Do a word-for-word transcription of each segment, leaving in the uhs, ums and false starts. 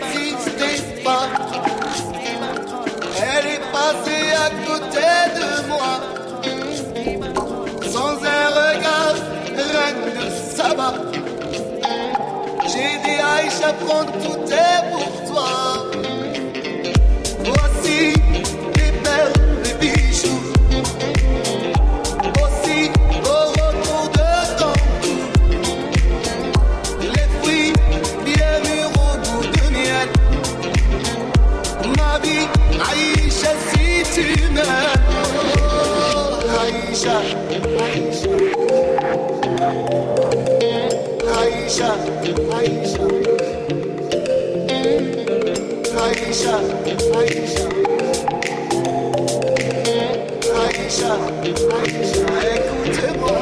n'existait pas. Elle est passée à côté de moi. Sans un regard, reine de Saba. J'ai dit Aïcha, prends tout est pour toi. Voici des perles, des bijoux. Aussi au retour de ton cou. Les fruits bien mûrs au goût de miel. Ma vie, Aïcha, si tu m'aimes. Oh, Aïcha, Aïcha, Aïcha, Aïcha, Aïcha, Aïcha, Aïcha, écoutez-moi.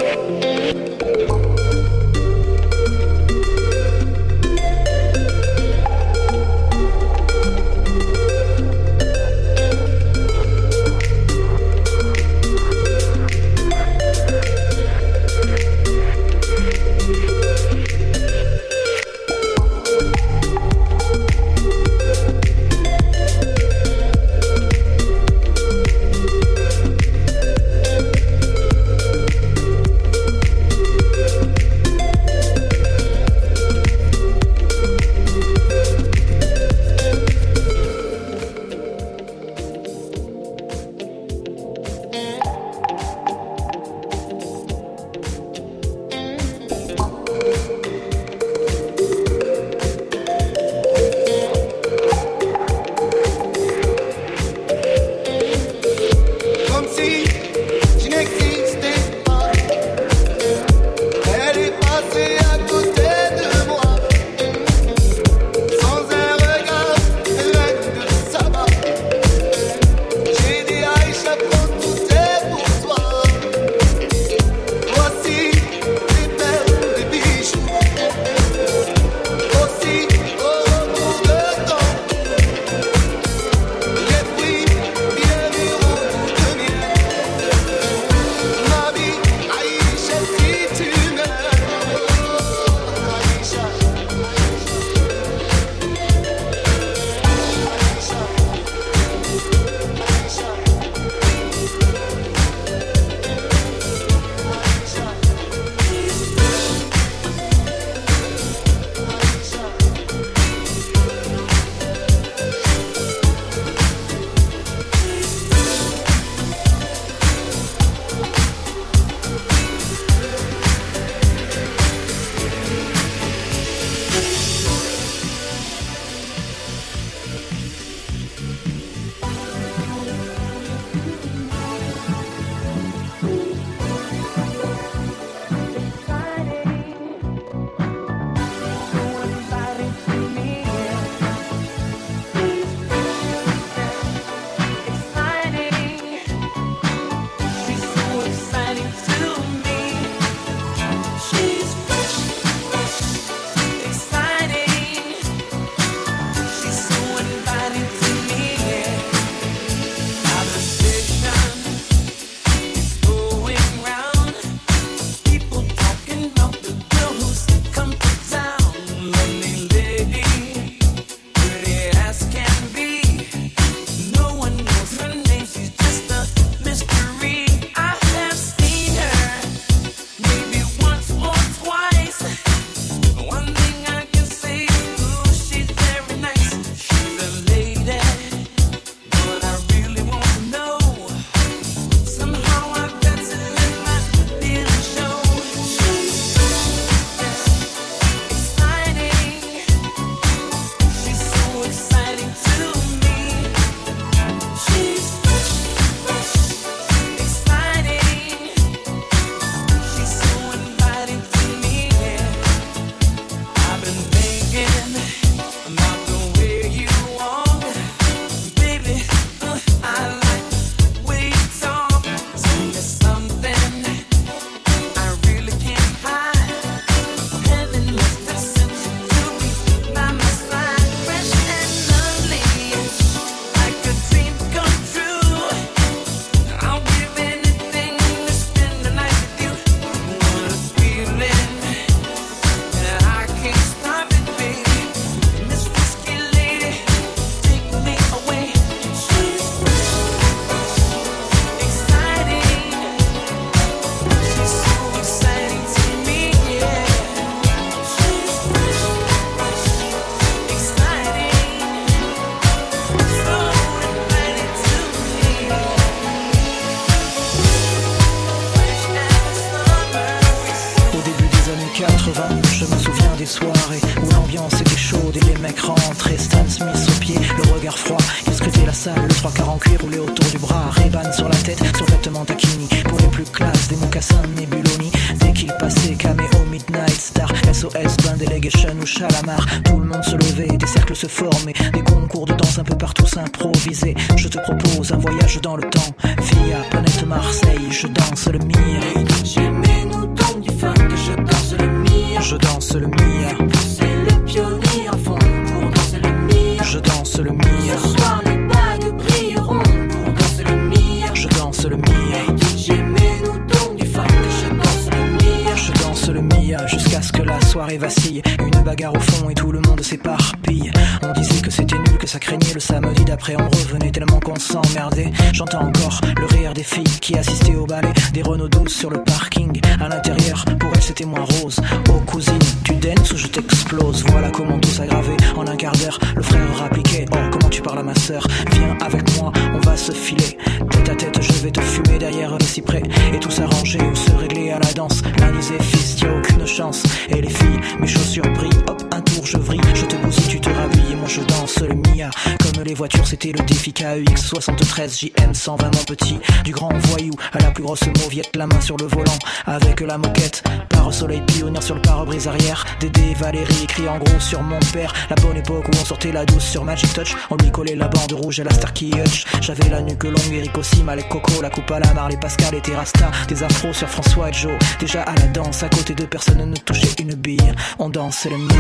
soirée où l'ambiance était chaude et les mecs rentraient. Stan Smith aux pieds, le regard froid qui scrutait la salle, le trois quarts en cuir roulé autour du bras, Ray-Ban sur la tête, sur vêtements taquini. Pour les plus classes, des mocassins de Nebuloni. Dès qu'il passait, caméo, Midnight Star, S O S, Blind Delegation ou Chalamar. Tout le monde se levait, des cercles se formaient, des concours de danse un peu partout s'improvisaient. Je te propose un voyage dans le temps via planète Marseille, je danse le mire. J'aimais-nous dans du funk, je danse le mire. Je danse le mire. Danser le pionnier à fond pour danser le mire. Je danse le mire. Ce soir les bagues brilleront pour danser le mire. Je danse le mire. J'aimais-nous dans du funk, je danse le mire. Je danse le mire jusqu'à ce que la soirée vacille. Une bagarre au fond et tout le monde s'éparpille. On disait que c'était nul, que ça craignait. Le samedi d'après on revenait tellement qu'on s'emmerdait. J'entends encore le rire des filles qui assistaient au ballet des Renault douze sur le parking. À l'intérieur, pour elles c'était moins rose. Oh cousine, tu dances ou je t'explose. Voilà comment tout s'aggravait en un quart d'heure. Le frère rappliquait, oh comment tu parles à ma sœur. Viens avec moi, on va se filer. Tête à tête, je vais te fumer derrière les cyprès. Et tout s'arranger ou se régler à la danse. L'un disait fils, y'a aucune chance. Et les filles, mes chaussures brillent. Hop, un tour je vrille, je te bousille, tu te rhabilles. Et moi je danse le Mia. Comme les voitures c'était le défi K E X soixante-treize J M cent vingt. Mon petit, du grand voyou à la plus grosse mauviette, la main sur le volant avec la moquette. Pare-soleil pionnière sur le pare-brise arrière. Dédé Valérie écrit en gros sur mon père. La bonne époque où on sortait la douce sur Magic Touch. On lui collait la bande rouge à la Starkey Hutch. J'avais la nuque longue, Eric Osim, Alec Coco, la coupe à la Marley Pascal et Terrasta. Des afros sur François et Joe. Déjà à la danse, à côté de personne ne touchait une bille. On danse le Mia.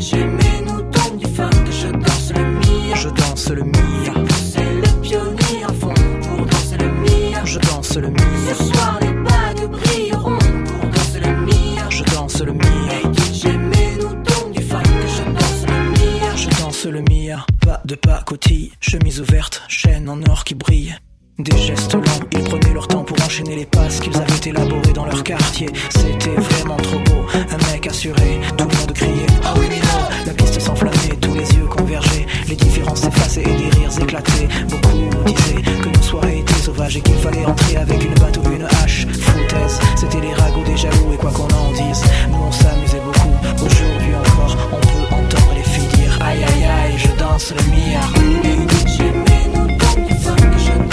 J'aimais-nous dans du funk, je danse le Mia. Je danse le Mia. Danser le pionnier à fond pour danser le Mia. Je danse le Mia. Ce soir les bagues brilleront pour danser le Mia. Je danse le Mia. J'aimais-nous dans du funk, je danse le Mia. Je danse le Mia. Pas de pacotille, chemise ouverte, chaîne en or qui brille. Des gestes lents, ils prenaient leur temps pour enchaîner les passes qu'ils avaient élaborés dans leur quartier. C'était vraiment trop beau, un mec assuré, tout le monde criait ah oui, la piste s'enflammait, tous les yeux convergeaient, les différences s'effaçaient et des rires éclataient. Beaucoup disaient que nos soirées étaient sauvages et qu'il fallait entrer avec une batte ou une hache. Foutaise, c'était les ragots des jaloux et quoi qu'on en dise, nous on s'amusait beaucoup. Aujourd'hui encore, on peut entendre les filles dire aïe aïe aïe, je danse le Mia. J'aimais-nous dans du funk, je danse.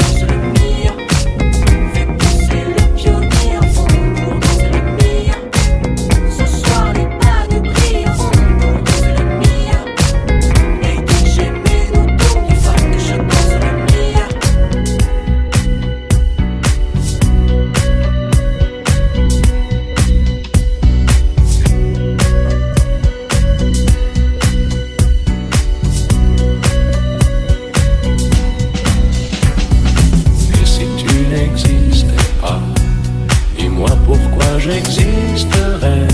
J'existerais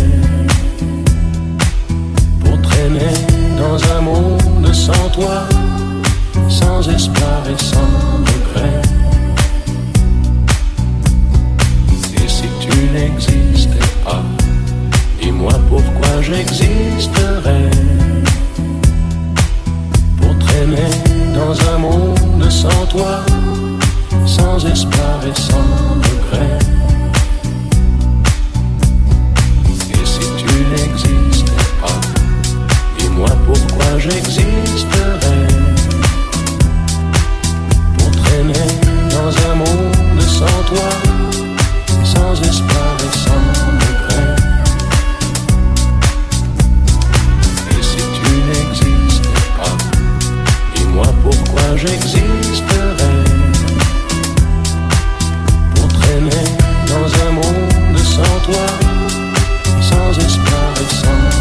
pour traîner dans un monde sans toi, sans espoir et sans regret. Et si tu n'existais pas, dis-moi pourquoi j'existerais pour traîner dans un monde sans toi, sans espoir et sans regret. Moi pourquoi j'existerais pour traîner dans un monde sans toi, sans espoir et sans regret. Et si tu n'existais pas, dis-moi pourquoi j'existerais pour traîner dans un monde sans toi, sans espoir et sans regret.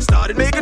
Started making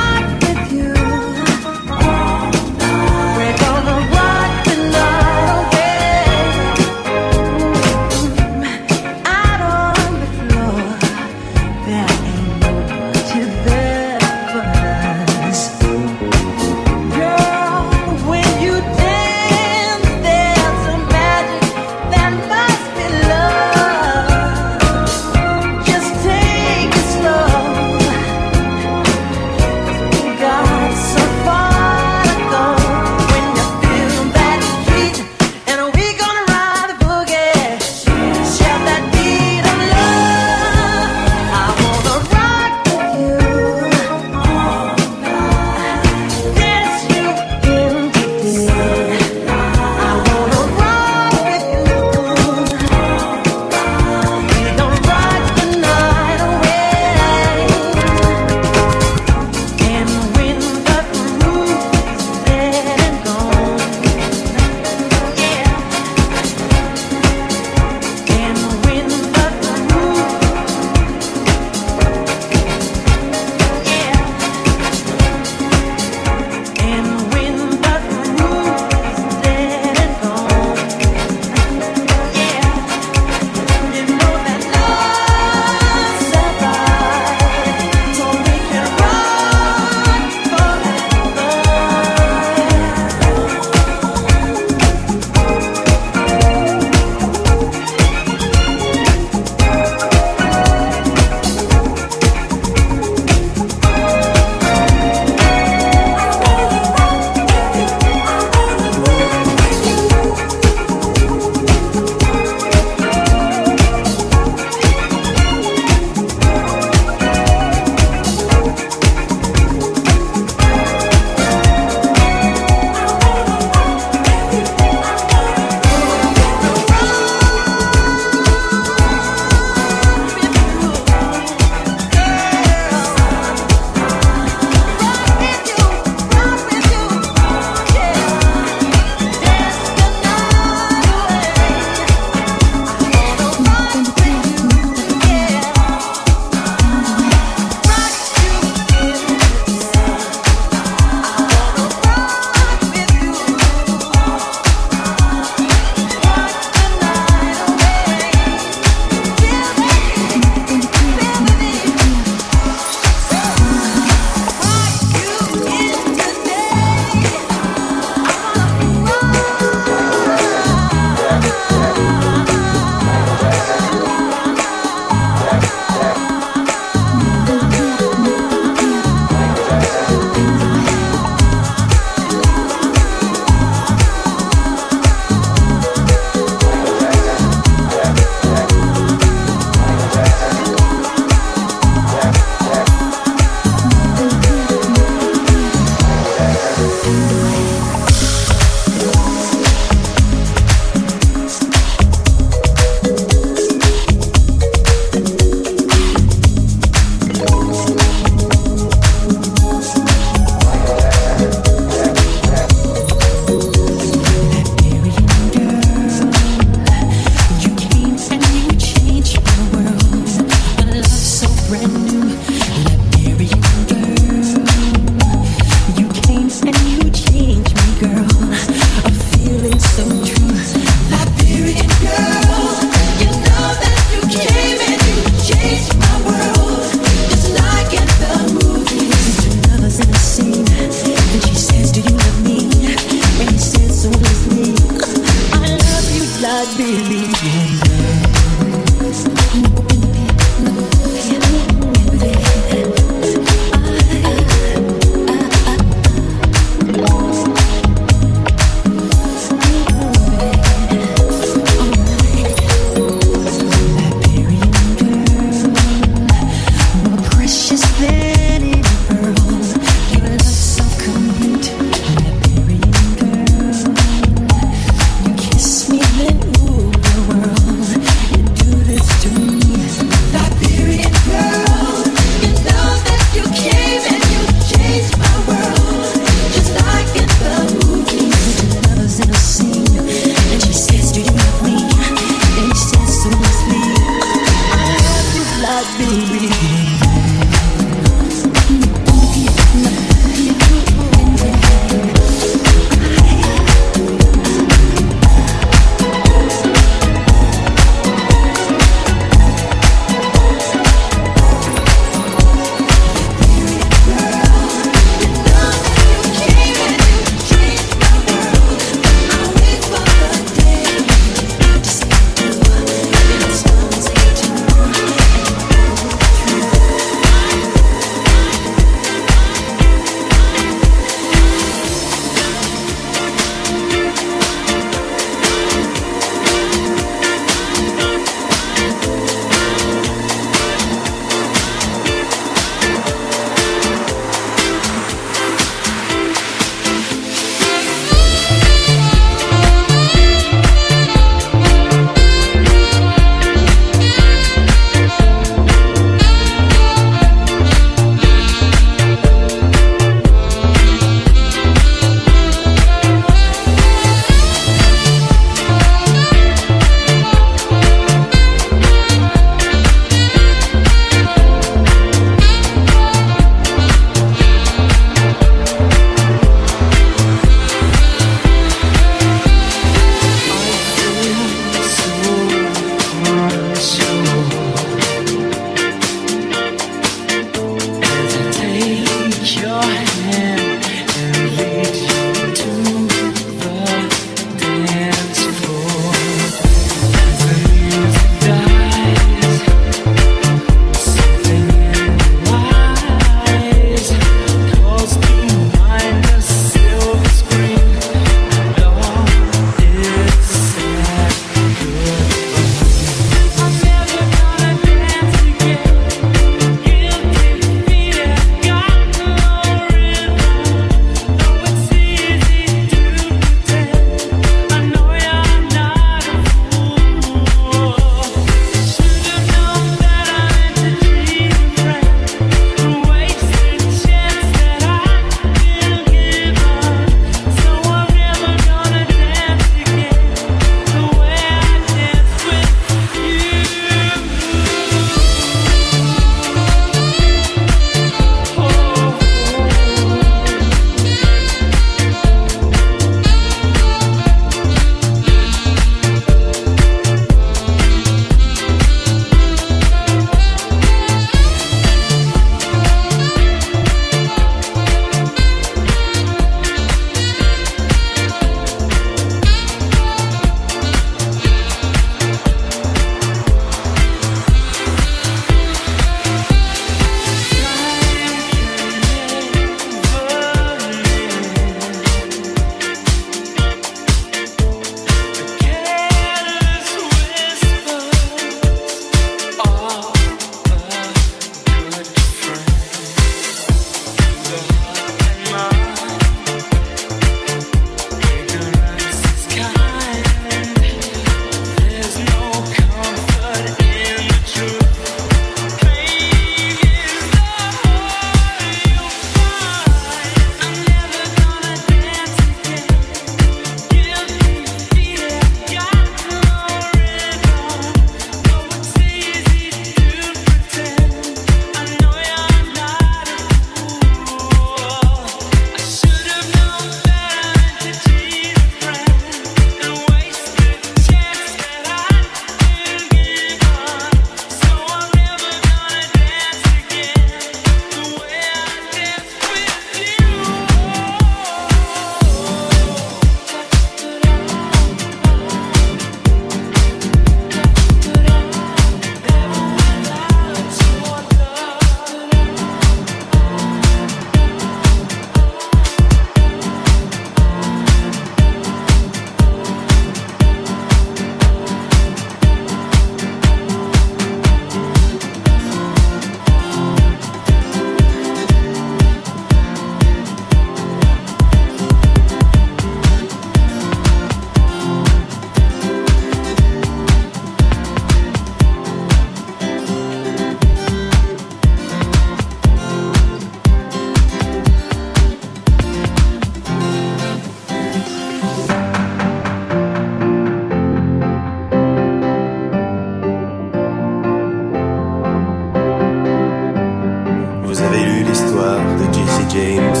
James.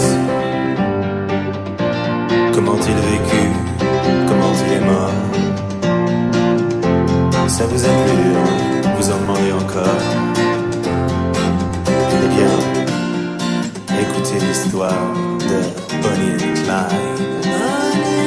Comment il vécu, comment il est mort. Ça vous a plu, hein? Vous en demandez encore. Eh bien, écoutez l'histoire de Bonnie and Clyde. Thank you.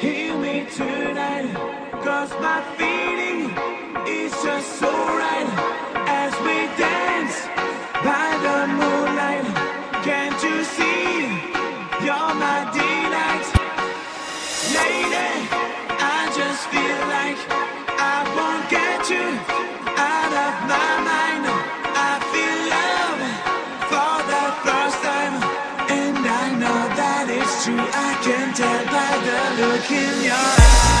heal me tonight, cause my feeling is just so right. As we dance by the moonlight, can't you see, you're my delight. Lady, I just feel like I won't get you out of my mind. I feel love for the first time, and I know that it's true. I can tell by the look in your eyes.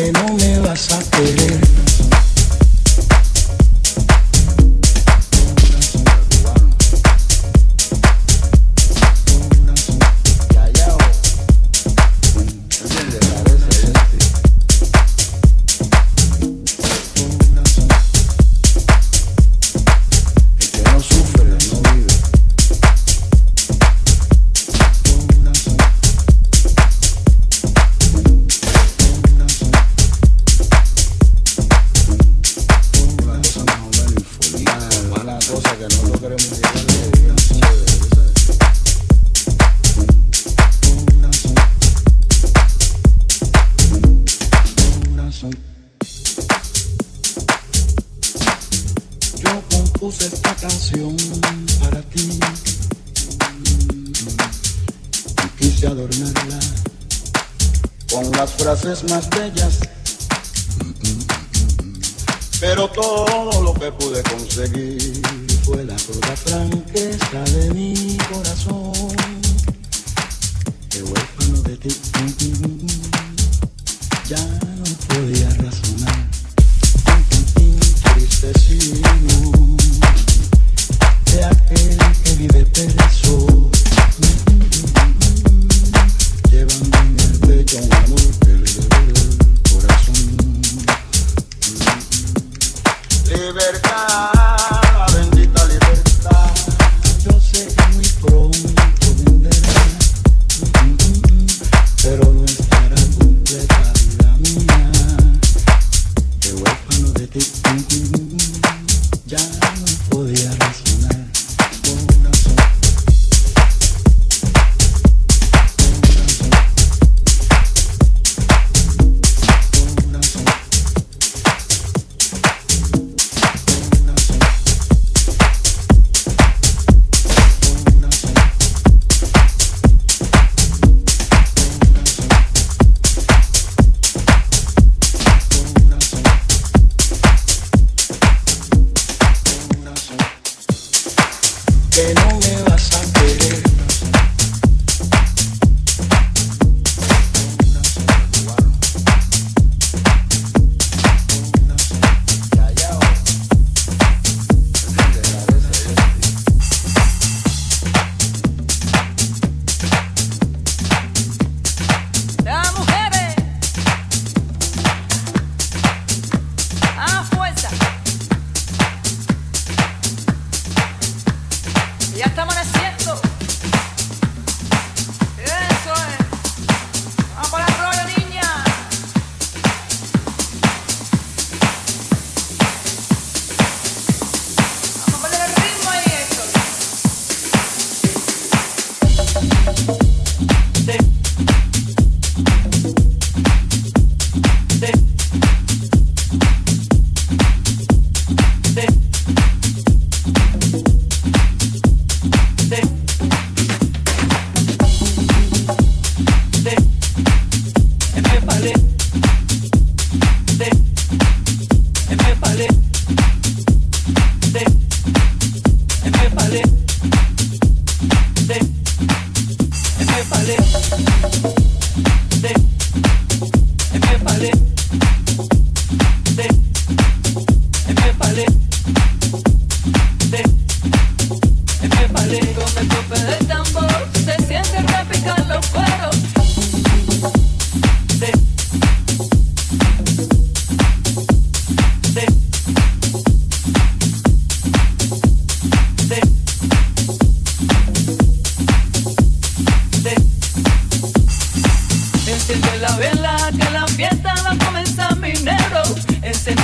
que no me vas a querer. Puse esta canción para ti y quise adornarla con las frases más bellas, pero todo lo que pude conseguir fue la pura franqueza de mi corazón. Que huérfano de ti ya no podía razonar, entristecido de aquel que vive preso, llevando en el pecho un amor que le debe el corazón. Libertad, la bendita libertad, yo sé que muy pronto venderá, pero no estará completa vida mía, que huérfano de ti ya no podía razonar.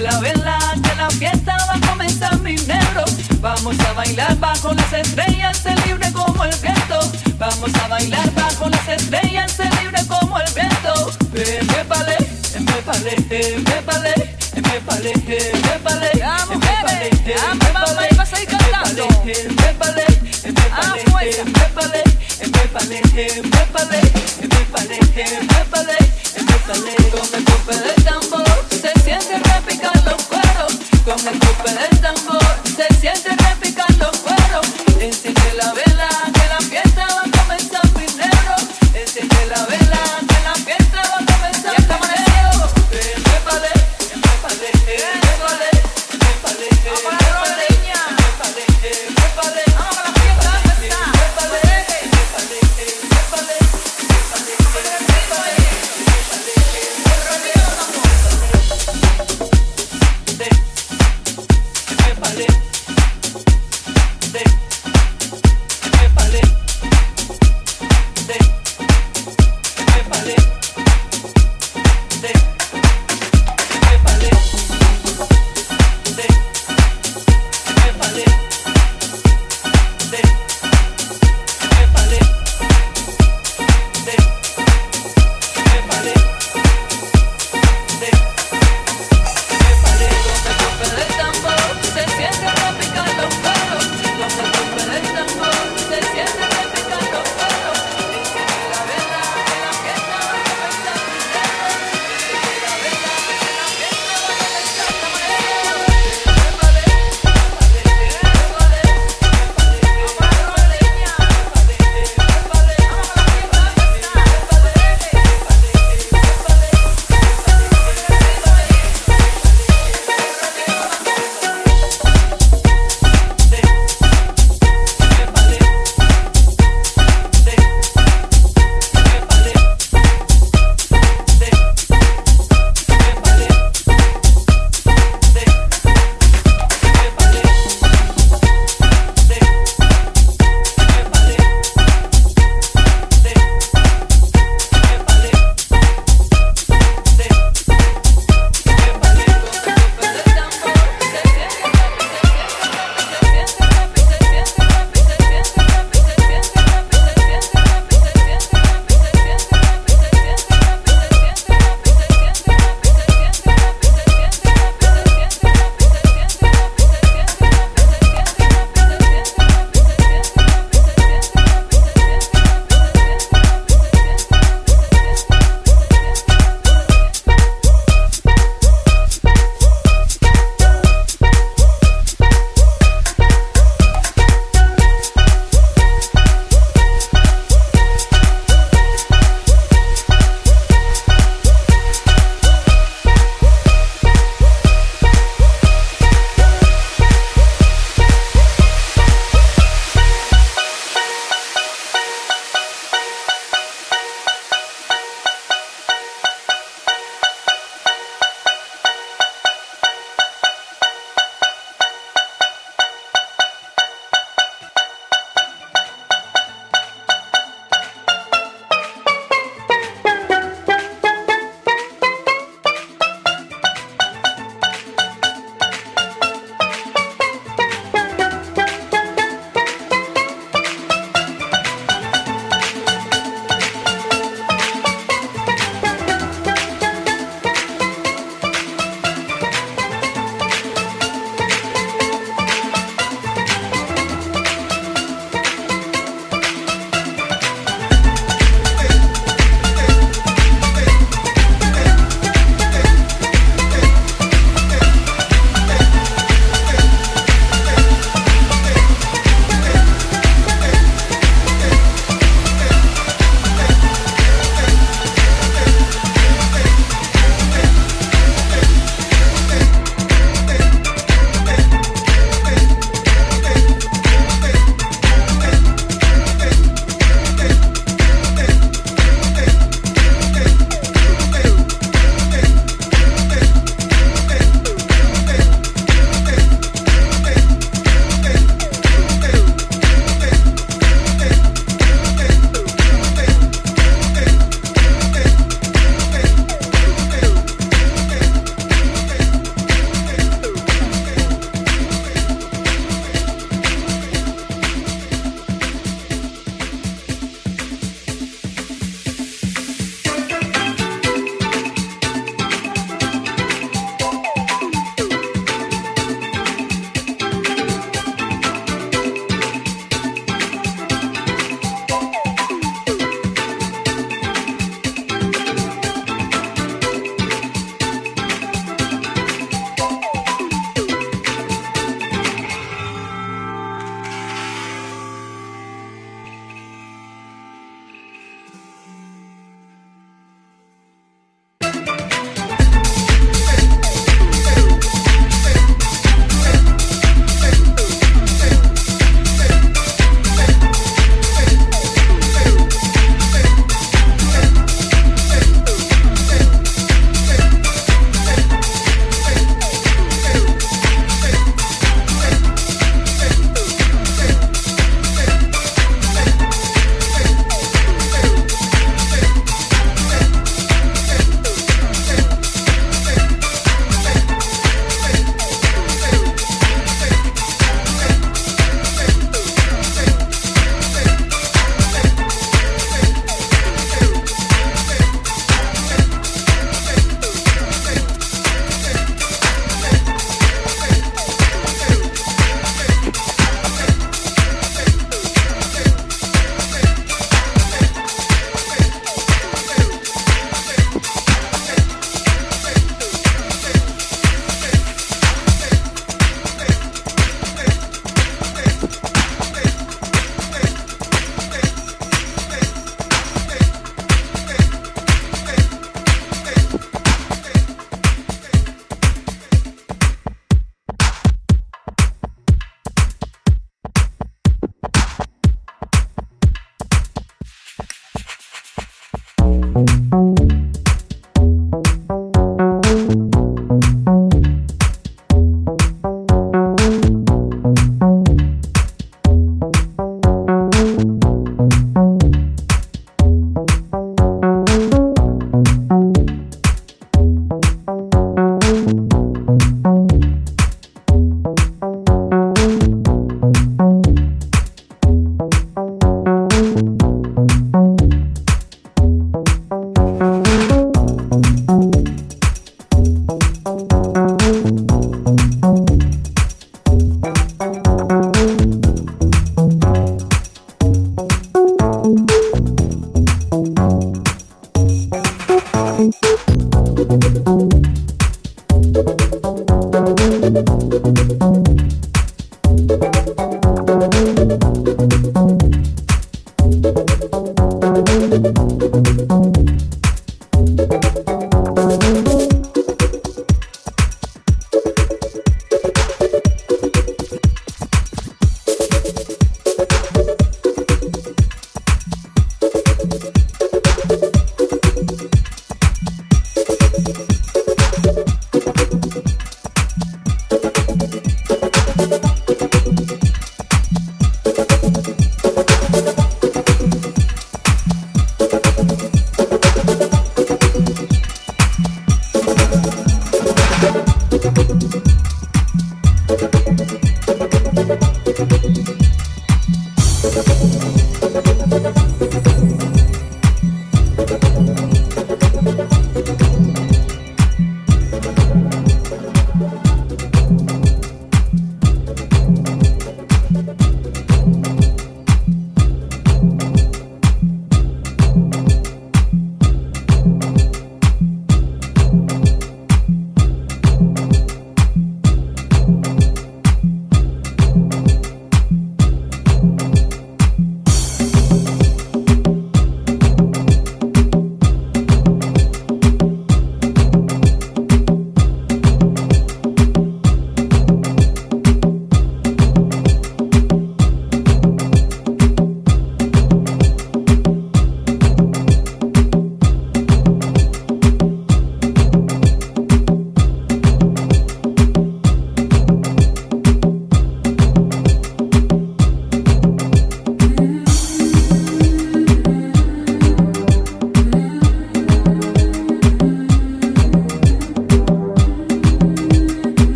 La vela de la fiesta va a comenzar. Ya está amaneciendo.